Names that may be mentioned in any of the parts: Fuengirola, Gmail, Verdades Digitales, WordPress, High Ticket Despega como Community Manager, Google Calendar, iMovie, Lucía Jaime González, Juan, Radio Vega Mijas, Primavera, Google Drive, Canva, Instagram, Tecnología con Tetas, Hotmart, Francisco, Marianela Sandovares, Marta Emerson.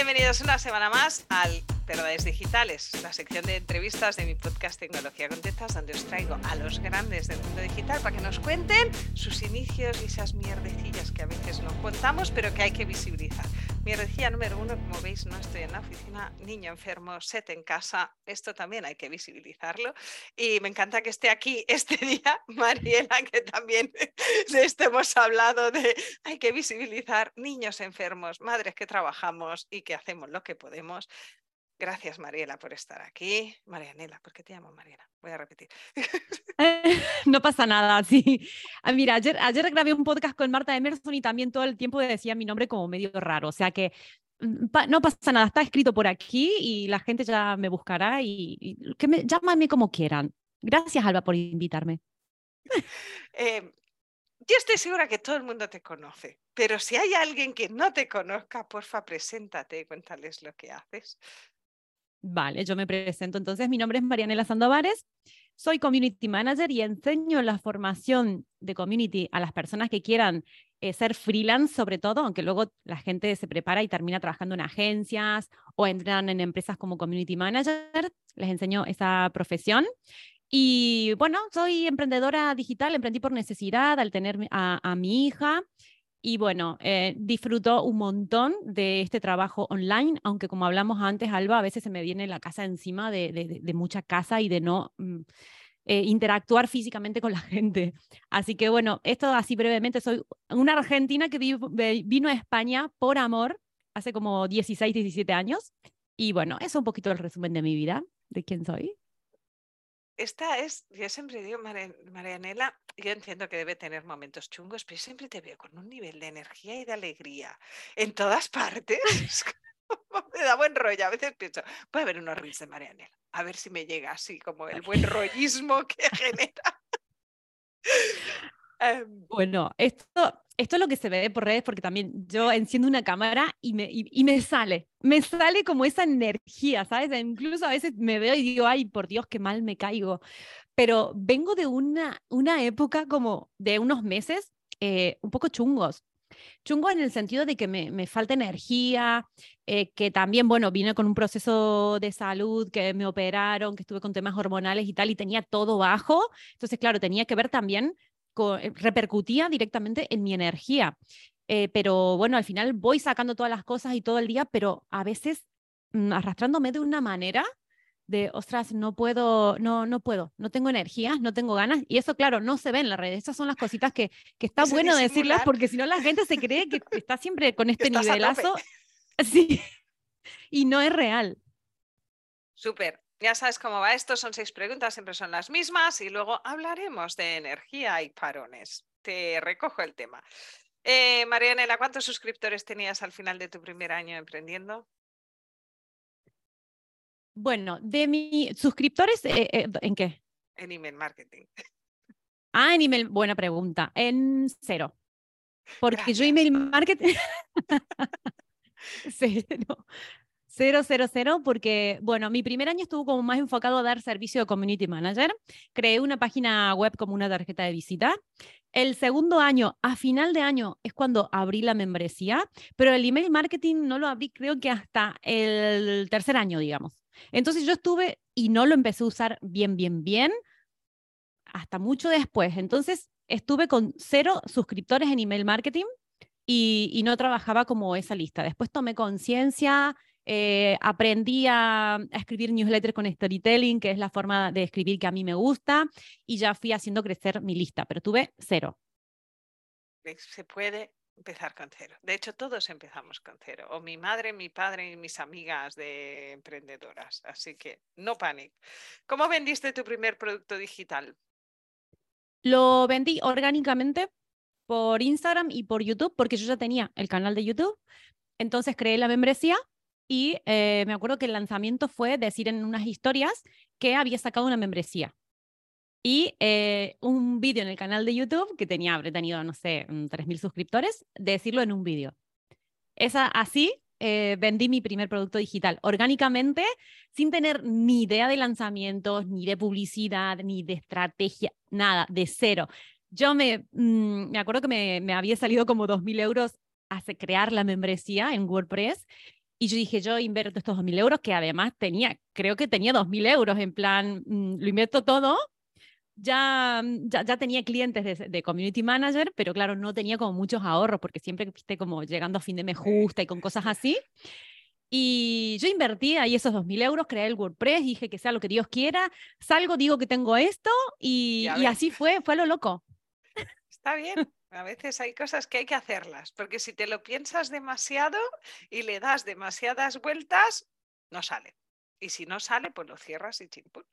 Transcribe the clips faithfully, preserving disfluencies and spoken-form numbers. Bienvenidos una semana más al Verdades Digitales, la sección de entrevistas de mi podcast Tecnología con Tetas, donde os traigo a los grandes del mundo digital para que nos cuenten sus inicios y esas mierdecillas que a veces no contamos, pero que hay que visibilizar. Mierdecilla número uno, como veis, no estoy en la oficina, niño enfermo, set en casa, esto también hay que visibilizarlo. Y me encanta que esté aquí este día Mariela, que también de esto hemos hablado, de hay que visibilizar niños enfermos, madres que trabajamos y que hacemos lo que podemos. Gracias, Mariela, por estar aquí. Marianela, ¿por qué te llamo Mariela? Voy a repetir. No pasa nada, sí. Mira, ayer, ayer grabé un podcast con Marta Emerson y también todo el tiempo decía mi nombre como medio raro. O sea que pa- no pasa nada, está escrito por aquí y la gente ya me buscará y, y que me, llámame como quieran. Gracias, Alba, por invitarme. Eh, yo estoy segura que todo el mundo te conoce, pero si hay alguien que no te conozca, porfa, preséntate y cuéntales lo que haces. Vale, yo me presento entonces. Mi nombre es Marianela Sandovares, soy Community Manager y enseño la formación de Community a las personas que quieran eh, ser freelance, sobre todo, aunque luego la gente se prepara y termina trabajando en agencias o entran en empresas como Community Manager. Les enseño esa profesión. Y bueno, soy emprendedora digital, emprendí por necesidad al tener a, a mi hija. Y bueno, eh, disfruto un montón de este trabajo online, aunque como hablamos antes, Alba, a veces se me viene la casa encima de, de, de mucha casa y de no mm, eh, interactuar físicamente con la gente. Así que bueno, esto así brevemente, soy una argentina que vi, vino a España por amor hace como dieciséis, diecisiete años. Y bueno, eso es un poquito el resumen de mi vida, de quién soy. Esta es, yo siempre digo, Marianela, yo entiendo que debe tener momentos chungos, pero yo siempre te veo con un nivel de energía y de alegría en todas partes. Me da buen rollo. A veces pienso, voy a ver unos reels de Marianela, a ver si me llega así como el buen rollismo que genera. um, bueno, esto... Esto es lo que se ve por redes, porque también yo enciendo una cámara y me, y, y me sale, me sale como esa energía, ¿sabes? Incluso a veces me veo y digo, ay, por Dios, qué mal me caigo. Pero vengo de una, una época como de unos meses eh, un poco chungos. Chungos en el sentido de que me, me falta energía, eh, que también, bueno, vine con un proceso de salud, que me operaron, que estuve con temas hormonales y tal, y tenía todo bajo. Entonces, claro, tenía que ver también repercutía directamente en mi energía, eh, pero bueno, al final voy sacando todas las cosas y todo el día, pero a veces mm, arrastrándome de una manera de, ostras, no puedo, no, no puedo, no tengo energía, no tengo ganas, y eso claro, no se ve en las redes. Esas son las cositas que, que está es bueno disimular. Decirlas, porque si no la gente se cree que está siempre con este nivelazo, sí, y no es real. Súper. Ya sabes cómo va esto, son seis preguntas, siempre son las mismas y luego hablaremos de energía y parones. Te recojo el tema. Eh, Marianela, ¿cuántos suscriptores tenías al final de tu primer año emprendiendo? Bueno, de mis suscriptores, eh, eh, ¿en qué? En email marketing. Ah, en email, buena pregunta. En cero. Porque Gracias. Yo email marketing... Cero. Cero, cero, cero, porque, bueno, mi primer año estuvo como más enfocado a dar servicio de Community Manager. Creé una página web como una tarjeta de visita. El segundo año, a final de año, es cuando abrí la membresía, pero el email marketing no lo abrí, creo que hasta el tercer año, digamos. Entonces yo estuve y no lo empecé a usar bien, bien, bien, hasta mucho después. Entonces estuve con cero suscriptores en email marketing y, y no trabajaba como esa lista. Después tomé conciencia... Eh, aprendí a, a escribir newsletters con storytelling, que es la forma de escribir que a mí me gusta, y ya fui haciendo crecer mi lista, pero tuve cero. Se puede empezar con cero. De hecho, todos empezamos con cero. O mi madre, mi padre y mis amigas de emprendedoras. Así que no panic. ¿Cómo vendiste tu primer producto digital? Lo vendí orgánicamente por Instagram y por YouTube, porque yo ya tenía el canal de YouTube. Entonces creé la membresía. Y eh, me acuerdo que el lanzamiento fue decir en unas historias que había sacado una membresía. Y eh, un vídeo en el canal de YouTube, que tenía, habré tenido, no sé, tres mil suscriptores, decirlo en un vídeo. Esa, así eh, vendí mi primer producto digital, orgánicamente, sin tener ni idea de lanzamientos, ni de publicidad, ni de estrategia, nada, de cero. Yo me, mmm, me acuerdo que me, me había salido como dos mil euros hacer crear la membresía en WordPress. Y yo dije, yo invierto estos dos mil euros, que además tenía, creo que tenía dos mil euros, en plan, lo invierto todo. Ya, ya, ya tenía clientes de, de Community Manager, pero claro, no tenía como muchos ahorros, porque siempre, viste, como llegando a fin de mes justa y con cosas así. Y yo invertí ahí esos dos mil euros, creé el WordPress, dije que sea lo que Dios quiera, salgo, digo que tengo esto, y, y, y así fue, fue a lo loco. Está bien. A veces hay cosas que hay que hacerlas, porque si te lo piensas demasiado y le das demasiadas vueltas, no sale. Y si no sale, pues lo cierras y chimpún.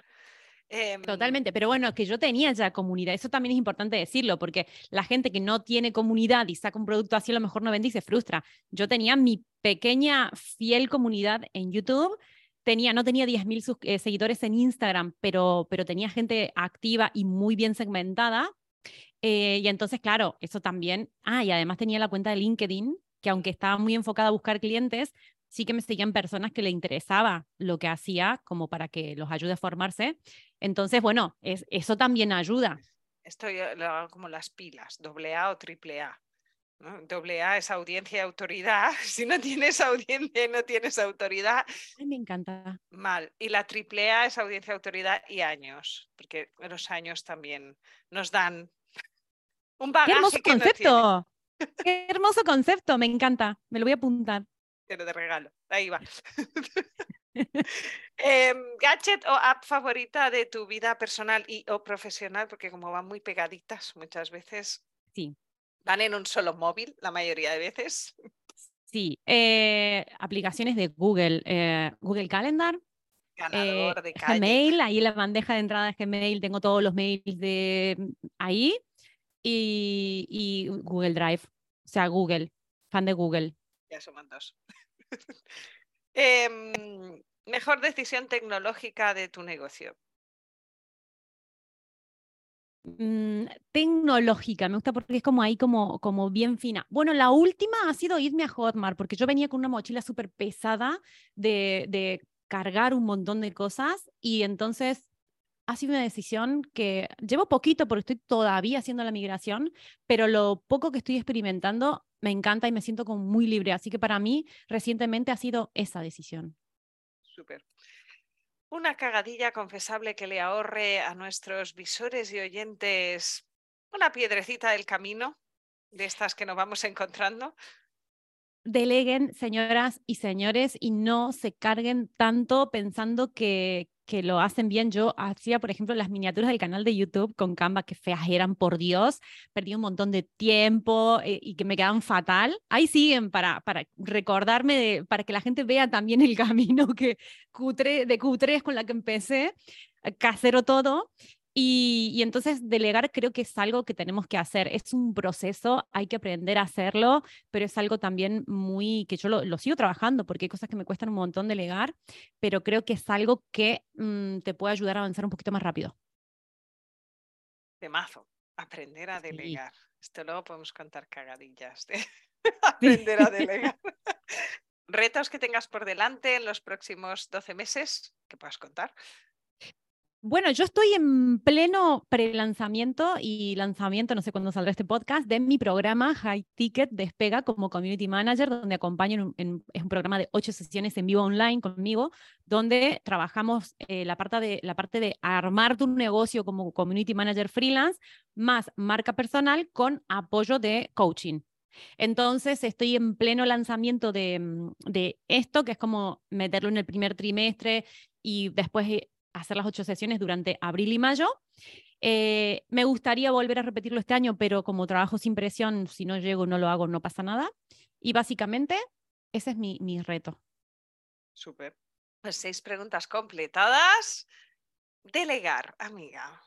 Eh, Totalmente, pero bueno, es que yo tenía ya comunidad, eso también es importante decirlo, porque la gente que no tiene comunidad y saca un producto así, a lo mejor no vende y se frustra. Yo tenía mi pequeña fiel comunidad en YouTube, tenía, no tenía diez mil eh, seguidores en Instagram, pero, pero tenía gente activa y muy bien segmentada. Eh, y entonces, claro, eso también. Ah, y además tenía la cuenta de LinkedIn, que aunque estaba muy enfocada a buscar clientes, sí que me seguían personas que le interesaba lo que hacía, como para que los ayude a formarse. Entonces, bueno, es, eso también ayuda. Esto yo lo hago como las pilas, doble A o triple A. Doble A es audiencia y autoridad. Si no tienes audiencia y no tienes autoridad, ay, me encanta. Mal. Y la triple A es audiencia, autoridad y años, porque los años también nos dan un bagaje. ¡Qué hermoso que concepto! No, ¡qué hermoso concepto! Me encanta. Me lo voy a apuntar. Te lo regalo. Ahí va. eh, ¿Gadget o app favorita de tu vida personal y o profesional? Porque como van muy pegaditas muchas veces. Sí. Van en un solo móvil la mayoría de veces. Sí, eh, aplicaciones de Google, eh, Google Calendar, ganador eh, de calle. Gmail, ahí la bandeja de entrada de Gmail, tengo todos los mails de ahí, y, y Google Drive, o sea, Google, fan de Google. Ya suman dos. eh, ¿Mejor decisión tecnológica de tu negocio? Tecnológica, me gusta porque es como ahí como, como bien fina. Bueno, la última ha sido irme a Hotmart, porque yo venía con una mochila súper pesada de, de cargar un montón de cosas, y entonces ha sido una decisión que llevo poquito porque estoy todavía haciendo la migración, pero lo poco que estoy experimentando me encanta y me siento como muy libre, así que para mí recientemente ha sido esa decisión. Súper. Una cagadilla confesable que le ahorre a nuestros visores y oyentes una piedrecita del camino, de estas que nos vamos encontrando. Deleguen, señoras y señores, y no se carguen tanto pensando que, que lo hacen bien. Yo hacía, por ejemplo, las miniaturas del canal de YouTube con Canva, que feas eran, por Dios, perdí un montón de tiempo eh, y que me quedaban fatal. Ahí siguen para, para recordarme, de, para que la gente vea también el camino que cutre, de cutrés con la que empecé, casero todo. Y, y entonces delegar creo que es algo que tenemos que hacer, es un proceso, hay que aprender a hacerlo, pero es algo también muy, que yo lo, lo sigo trabajando porque hay cosas que me cuestan un montón delegar, pero creo que es algo que mmm, te puede ayudar a avanzar un poquito más rápido. Temazo, aprender a delegar. Sí. Esto luego podemos contar cagadillas de aprender a delegar. ¿Retos que tengas por delante en los próximos doce meses que puedas contar? Bueno, yo estoy en pleno prelanzamiento y lanzamiento, no sé cuándo saldrá este podcast, de mi programa High Ticket Despega como Community Manager, donde acompaño, en un, en, es un programa de ocho sesiones en vivo online conmigo, donde trabajamos eh, la, parte de, la parte de armar tu negocio como Community Manager freelance, más marca personal con apoyo de coaching. Entonces estoy en pleno lanzamiento de, de esto, que es como meterlo en el primer trimestre y después hacer las ocho sesiones durante abril y mayo. Eh, me gustaría volver a repetirlo este año, pero como trabajo sin presión, si no llego, no lo hago, no pasa nada. Y básicamente, ese es mi, mi reto. Súper. Pues seis preguntas completadas. Delegar, amiga.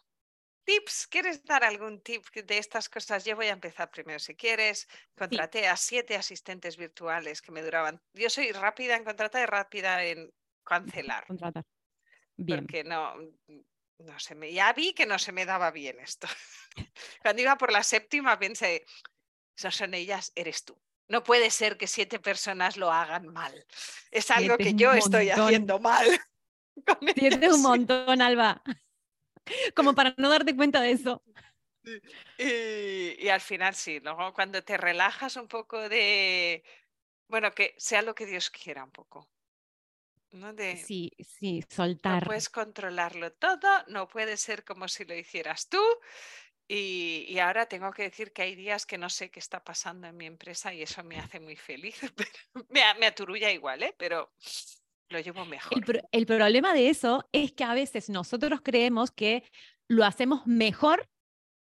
¿Tips? ¿Quieres dar algún tip de estas cosas? Yo voy a empezar primero, si quieres. Contraté sí. a siete asistentes virtuales que me duraban. Yo soy rápida en contratar y rápida en cancelar. Contratar. Bien. Porque no, no se me, ya vi que no se me daba bien esto. Cuando iba por la séptima pensé, esas son ellas, eres tú. No puede ser que siete personas lo hagan mal. Es algo siete que yo montón. Estoy haciendo mal. Siete un montón, Alba. Como para no darte cuenta de eso. Y, y al final sí, ¿no? Cuando te relajas un poco de... Bueno, que sea lo que Dios quiera un poco, ¿no? De, sí, sí, soltar. No puedes controlarlo todo, no puede ser como si lo hicieras tú. Y, y ahora tengo que decir que hay días que no sé qué está pasando en mi empresa y eso me hace muy feliz. Pero me, me aturulla igual, ¿eh? Pero lo llevo mejor. El, pro, el problema de eso es que a veces nosotros creemos que lo hacemos mejor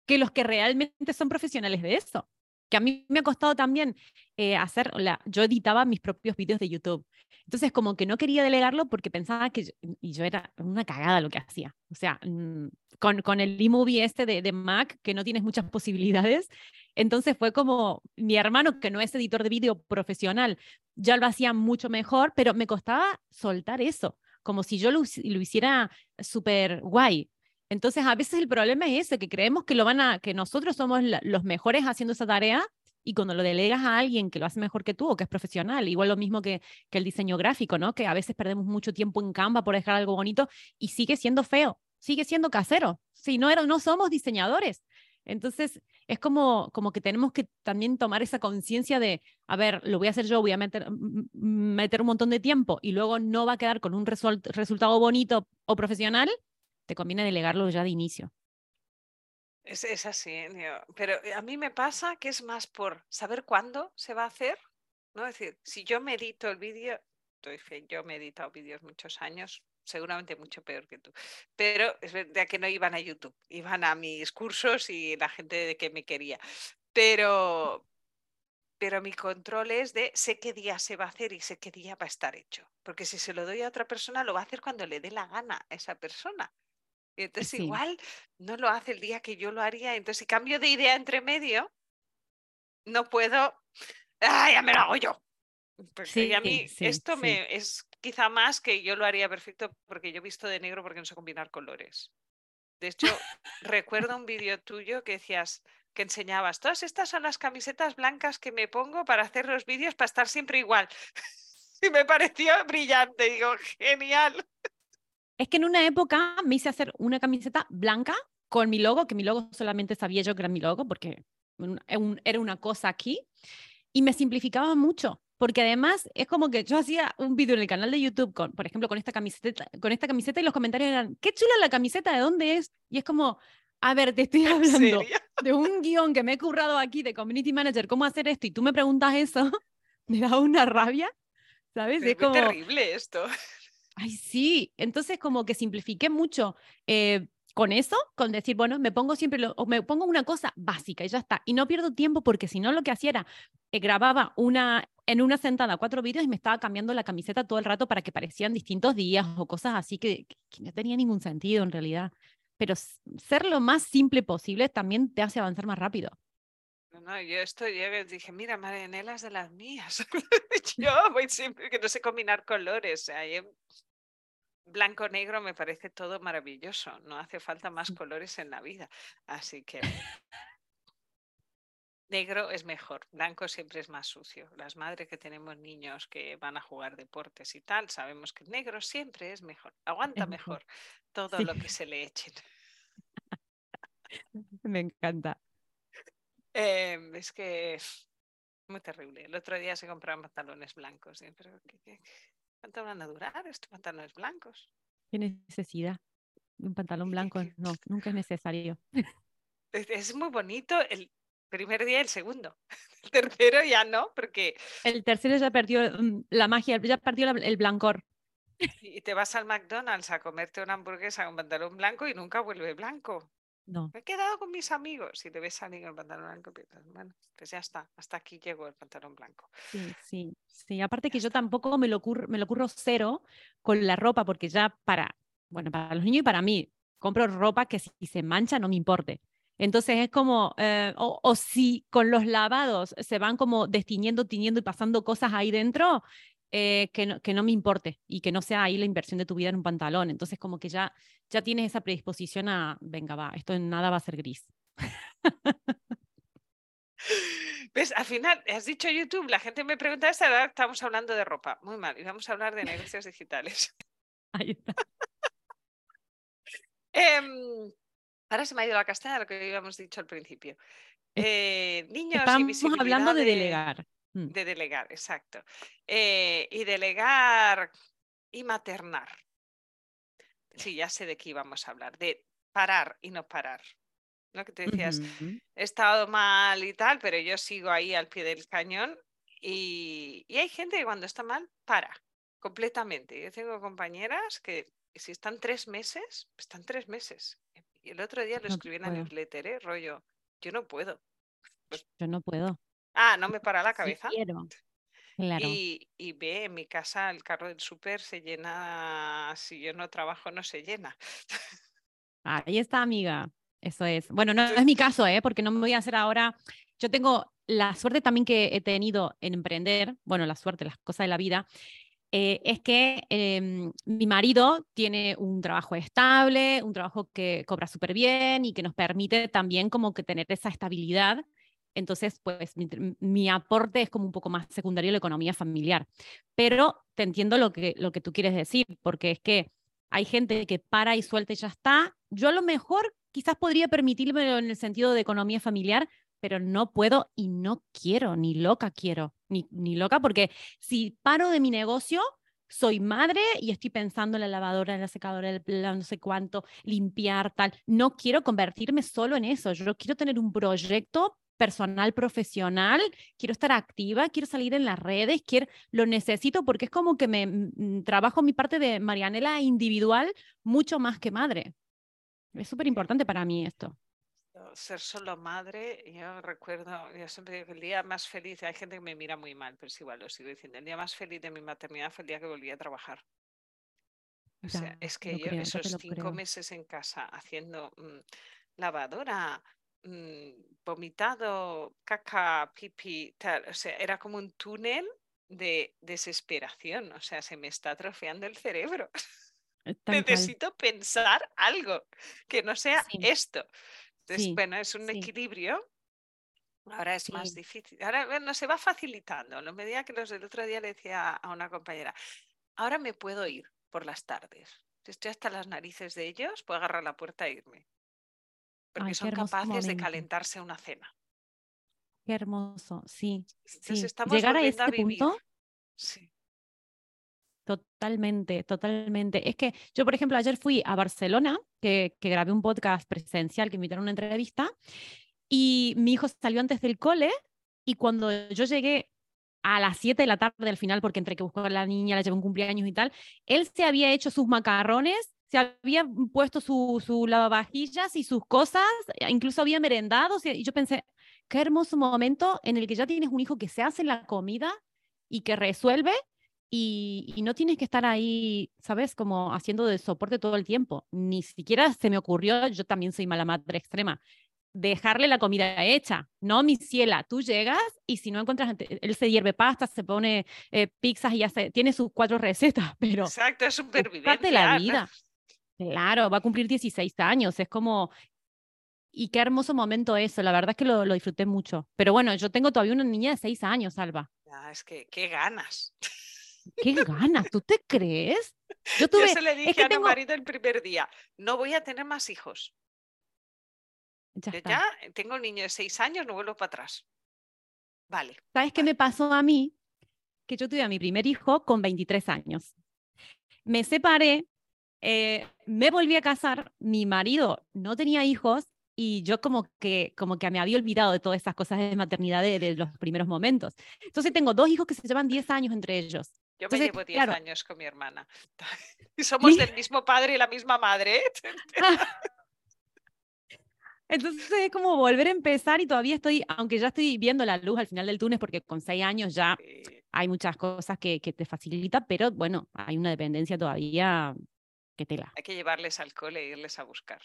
que los que realmente son profesionales de eso. Que a mí me ha costado también eh, hacer, la, yo editaba mis propios videos de YouTube. Entonces como que no quería delegarlo porque pensaba que, yo, y yo era una cagada lo que hacía. O sea, con, con el iMovie este de, de Mac, que no tienes muchas posibilidades, entonces fue como mi hermano, que no es editor de video profesional, ya lo hacía mucho mejor, pero me costaba soltar eso, como si yo lo, lo hiciera súper guay. Entonces, a veces el problema es ese, que creemos que, lo van a, que nosotros somos la, los mejores haciendo esa tarea, y cuando lo delegas a alguien que lo hace mejor que tú o que es profesional, igual lo mismo que, que el diseño gráfico, ¿no? Que a veces perdemos mucho tiempo en Canva por dejar algo bonito y sigue siendo feo, sigue siendo casero. Si no, era, no somos diseñadores. Entonces, es como, como que tenemos que también tomar esa conciencia de, a ver, lo voy a hacer yo, voy a meter, meter un montón de tiempo y luego no va a quedar con un result- resultado bonito o profesional. Te conviene delegarlo ya de inicio. Es, es así, ¿eh? Pero a mí me pasa que es más por saber cuándo se va a hacer, ¿no? Es decir, si yo me edito el vídeo, yo me he editado vídeos muchos años, seguramente mucho peor que tú, pero es verdad que no iban a YouTube, iban a mis cursos y la gente de que me quería, pero... pero mi control es de sé qué día se va a hacer y sé qué día va a estar hecho, porque si se lo doy a otra persona lo va a hacer cuando le dé la gana a esa persona. Y entonces sí. Igual no lo hace el día que yo lo haría, entonces si cambio de idea entre medio, no puedo, ¡ah, ya me lo hago yo! Porque sí, a mí sí, esto sí. Me es quizá más que yo lo haría perfecto porque yo he visto de negro porque no sé combinar colores. De hecho, recuerdo un vídeo tuyo que decías, que enseñabas, todas estas son las camisetas blancas que me pongo para hacer los vídeos para estar siempre igual. Y me pareció brillante, digo, genial. Es que en una época me hice hacer una camiseta blanca con mi logo, que mi logo solamente sabía yo que era mi logo, porque era una cosa aquí, y me simplificaba mucho, porque además es como que yo hacía un vídeo en el canal de YouTube, con, por ejemplo, con esta camiseta, con esta camiseta y los comentarios eran, qué chula la camiseta, ¿de dónde es? Y es como... A ver, te estoy hablando de un guión que me he currado aquí de Community Manager, ¿cómo hacer esto? Y tú me preguntas eso, me da una rabia, ¿sabes? Pero es como... terrible esto. Ay, sí. Entonces, como que simplifiqué mucho eh, con eso, con decir, bueno, me pongo siempre, lo... o me pongo una cosa básica y ya está. Y no pierdo tiempo porque si no lo que hacía era, eh, grababa una, en una sentada cuatro vídeos y me estaba cambiando la camiseta todo el rato para que parecieran distintos días o cosas así que, que no tenía ningún sentido en realidad. Pero ser lo más simple posible también te hace avanzar más rápido. No, no, yo esto llegué, dije, mira, Marianela es de las mías. Yo voy siempre, que no sé combinar colores. O sea, blanco-negro me parece todo maravilloso. No hace falta más colores en la vida. Así que negro es mejor, blanco siempre es más sucio. Las madres que tenemos niños que van a jugar deportes y tal, sabemos que el negro siempre es mejor, aguanta mejor todo sí. Lo que se le echen. Me encanta. Eh, es que es muy terrible. El otro día se compraban pantalones blancos. ¿eh? Pero, ¿cuánto van a durar estos pantalones blancos? ¿Qué necesidad? Un pantalón blanco no, nunca es necesario. Es, es muy bonito el primer día y el segundo. El tercero ya no, porque... El tercero ya perdió la magia, ya perdió el blancor. Y te vas al McDonald's a comerte una hamburguesa con pantalón blanco y nunca vuelve blanco. No. Me he quedado con mis amigos. Si te ves salir con el pantalón blanco, piensas, bueno, pues ya está, hasta aquí llegó el pantalón blanco. Sí, sí, sí. Aparte que yo tampoco me lo curro, me lo curro cero con la ropa, porque ya para, bueno, para los niños y para mí, compro ropa que si se mancha no me importe. Entonces es como, eh, o, o si con los lavados se van como destiñendo, tiñendo y pasando cosas ahí dentro, eh, que, no, que no me importe y que no sea ahí la inversión de tu vida en un pantalón. Entonces como que ya, ya tienes esa predisposición a, venga va, esto en nada va a ser gris. ¿Ves? Al final, has dicho YouTube, la gente me pregunta, esta estamos hablando de ropa, muy mal, y vamos a hablar de negocios digitales. Ahí está. eh, Ahora se me ha ido la castaña de lo que habíamos dicho al principio. Eh, niños, estamos invisibilidad hablando de delegar. De delegar, exacto. Eh, y delegar y maternar. Sí, ya sé de qué íbamos a hablar, de parar y no parar. ¿No? Que te decías, uh-huh. he estado mal y tal, pero yo sigo ahí al pie del cañón. Y, y hay gente que cuando está mal, para completamente. Yo tengo compañeras que si están tres meses, están tres meses. Y el otro día lo no escribí en la newsletter, ¿eh? rollo, yo no puedo. Pues, yo no puedo. Ah, no me para la cabeza. Sí quiero. Claro. Y, y ve, en mi casa el carro del súper se llena, si yo no trabajo no se llena. Ahí está, amiga. Eso es. Bueno, no, no es mi caso, ¿eh? Porque no me voy a hacer ahora. Yo tengo la suerte también que he tenido en emprender, bueno, la suerte, las cosas de la vida, eh, es que eh, mi marido tiene un trabajo estable, un trabajo que cobra súper bien y que nos permite también como que tener esa estabilidad. Entonces, pues, mi, mi aporte es como un poco más secundario a la economía familiar. Pero te entiendo lo que, lo que tú quieres decir, porque es que hay gente que para y suelta y ya está. Yo a lo mejor quizás podría permitírmelo en el sentido de economía familiar, pero no puedo y no quiero, ni loca quiero, ni, ni loca, porque si paro de mi negocio, soy madre y estoy pensando en la lavadora, en la secadora, en la no sé cuánto, limpiar, tal. No quiero convertirme solo en eso. Yo quiero tener un proyecto personal, profesional, quiero estar activa, quiero salir en las redes, quiero, lo necesito porque es como que me m, trabajo mi parte de Marianela individual mucho más que madre. Es súper importante para mí esto. Ser solo madre, yo recuerdo, yo siempre digo que el día más feliz, hay gente que me mira muy mal, pero es igual, lo sigo diciendo, el día más feliz de mi maternidad fue el día que volví a trabajar. O ya, sea, es que yo creo, esos yo cinco creo. meses en casa haciendo mmm, lavadora, vomitado, caca, pipí, tal, o sea, era como un túnel de desesperación, o sea, se me está atrofiando el cerebro. Necesito mal. pensar algo que no sea sí. esto. Entonces, sí. bueno, es un sí. equilibrio. Ahora es sí. más difícil. Ahora, bueno, se va facilitando. En la medida que los del otro día le decía a una compañera, ahora me puedo ir por las tardes. Si estoy hasta las narices de ellos, puedo agarrar la puerta e irme. Porque Ay, son capaces momento. de calentarse una cena. Qué hermoso, sí. sí. Llegar a este a punto. Sí. Totalmente, totalmente. Es que yo, por ejemplo, ayer fui a Barcelona, que, que grabé un podcast presencial, que invitaron a una entrevista, y mi hijo salió antes del cole, y cuando yo llegué a las siete de la tarde al final, porque entre que buscó a la niña, la llevó un cumpleaños y tal, él se había hecho sus macarrones, se había puesto su, su lavavajillas y sus cosas, incluso había merendado. Y yo pensé, qué hermoso momento en el que ya tienes un hijo que se hace la comida y que resuelve y, y no tienes que estar ahí, ¿sabes? Como haciendo de soporte todo el tiempo. Ni siquiera se me ocurrió, yo también soy mala madre extrema, dejarle la comida hecha. No, mi ciela, tú llegas y si no encuentras, él se hierve pasta, se pone eh, pizzas y hace, tiene sus cuatro recetas, pero... Exacto, es supervivencia. La vida. Claro, va a cumplir dieciséis años, es como, y qué hermoso momento eso, la verdad es que lo, lo disfruté mucho, pero bueno, yo tengo todavía una niña de seis años, Alba. Ah, es que, qué ganas. ¿Qué ganas? ¿Tú te crees? Yo, tuve... yo se le dije es que a tengo... mi marido el primer día, no voy a tener más hijos. Ya yo está. ya tengo un niño de seis años, no vuelvo para atrás. Vale. ¿Sabes vale. qué me pasó a mí? Que yo tuve a mi primer hijo con veintitrés años. Me separé. Eh, me volví a casar, mi marido no tenía hijos y yo como que, como que me había olvidado de todas esas cosas de maternidad de, de los primeros momentos. Entonces tengo dos hijos que se llevan diez años entre ellos. Yo Entonces, me llevo diez claro, años con mi hermana. Y somos ¿Sí? del mismo padre y la misma madre. Entonces es como volver a empezar y todavía estoy, aunque ya estoy viendo la luz al final del túnel, porque con seis años ya hay muchas cosas que, que te facilita, pero bueno, hay una dependencia todavía... Qué tela. Hay que llevarles al cole e irles a buscar.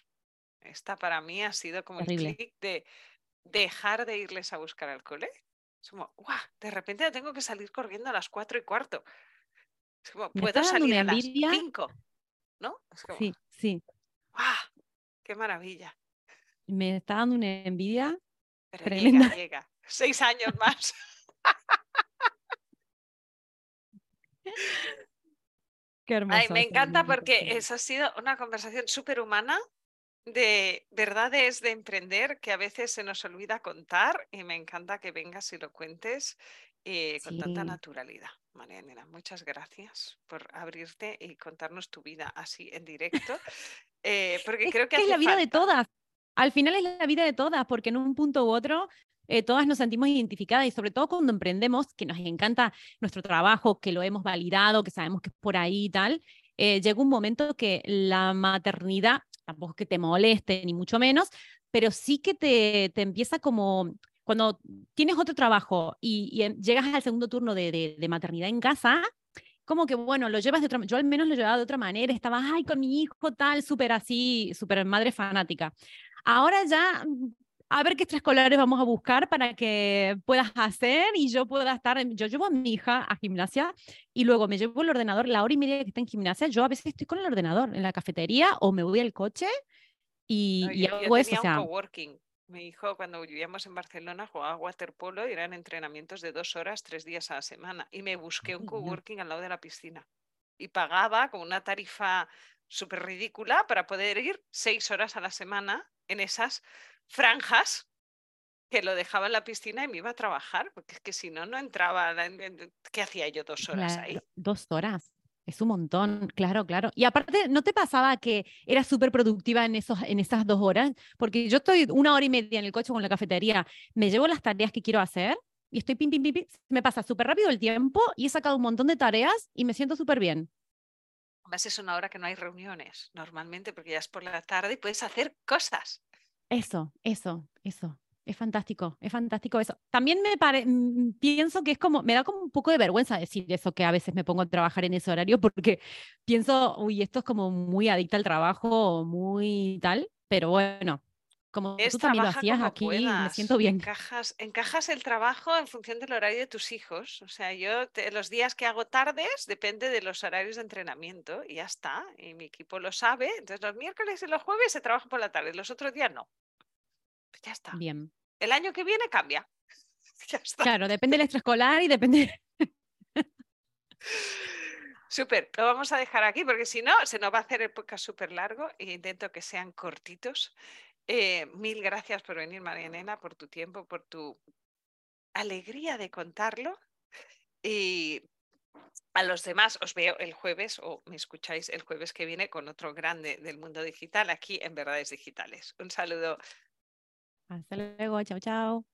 Esta para mí ha sido como Terrible. el clic de dejar de irles a buscar al cole. Es como, ¡guau! De repente tengo que salir corriendo a las cuatro y cuarto. Es como, puedo salir a las cinco, ¿no? Es como, sí, sí. ¡Guau! ¡Qué maravilla! Me está dando una envidia Pero tremenda. Llega, llega. Seis años más. Qué hermoso. Ay, me encanta porque eso ha sido una conversación súper humana de verdades de emprender que a veces se nos olvida contar y me encanta que vengas y lo cuentes eh, con sí. tanta naturalidad. Marianela, muchas gracias por abrirte y contarnos tu vida así en directo. Eh, porque es, creo que, que es la vida falta. de todas. Al final es la vida de todas, porque en un punto u otro eh, todas nos sentimos identificadas, y sobre todo cuando emprendemos, que nos encanta nuestro trabajo, que lo hemos validado, que sabemos que es por ahí y tal. Eh, llega un momento que la maternidad, tampoco es que te moleste, ni mucho menos, pero sí que te, te empieza como... Cuando tienes otro trabajo y, y llegas al segundo turno de, de, de maternidad en casa, como que, bueno, lo llevas de otra... Yo al menos lo llevaba de otra manera. Estaba, ay, con mi hijo, tal, súper así, súper madre fanática. Ahora ya, a ver qué extraescolares vamos a buscar para que puedas hacer y yo pueda estar... Yo llevo a mi hija a gimnasia y luego me llevo el ordenador. La hora y media que está en gimnasia, yo a veces estoy con el ordenador en la cafetería o me voy al coche y, no, yo, y hago eso. Yo tenía un coworking. Mi hijo, cuando vivíamos en Barcelona, jugaba waterpolo y eran entrenamientos de dos horas, tres días a la semana. Y me busqué un coworking al lado de la piscina. Y pagaba con una tarifa súper ridícula para poder ir seis horas a la semana en esas franjas que lo dejaba en la piscina y me iba a trabajar. Porque es que si no, no entraba. ¿Qué hacía yo dos horas ahí? Dos horas. Es un montón, claro, claro. Y aparte, ¿no te pasaba que eras súper productiva en, esos, en esas dos horas? Porque yo estoy una hora y media en el coche con la cafetería, me llevo las tareas que quiero hacer y estoy pim, pim, pim, pim. Me pasa súper rápido el tiempo y he sacado un montón de tareas y me siento súper bien. Además es una hora que no hay reuniones normalmente porque ya es por la tarde y puedes hacer cosas. Eso, eso, eso. Es fantástico, es fantástico eso. También me pare, pienso que es como, me da como un poco de vergüenza decir eso, que a veces me pongo a trabajar en ese horario, porque pienso, uy, esto es como muy adicta al trabajo, muy tal, pero bueno, como es, tú también lo hacías aquí, puedas. Me siento bien. Encajas, encajas el trabajo en función del horario de tus hijos, o sea, yo te, los días que hago tardes depende de los horarios de entrenamiento y ya está, y mi equipo lo sabe, entonces los miércoles y los jueves se trabaja por la tarde, los otros días no. Pues ya está. Bien. El año que viene cambia. Ya está. Claro, depende del extraescolar y depende... Súper, lo vamos a dejar aquí porque si no se nos va a hacer el podcast súper largo e intento que sean cortitos. Eh, mil gracias por venir, Marianela, por tu tiempo, por tu alegría de contarlo. Y a los demás os veo el jueves o me escucháis el jueves que viene con otro grande del mundo digital aquí en Verdades Digitales. Un saludo. Hasta luego, chao, chao.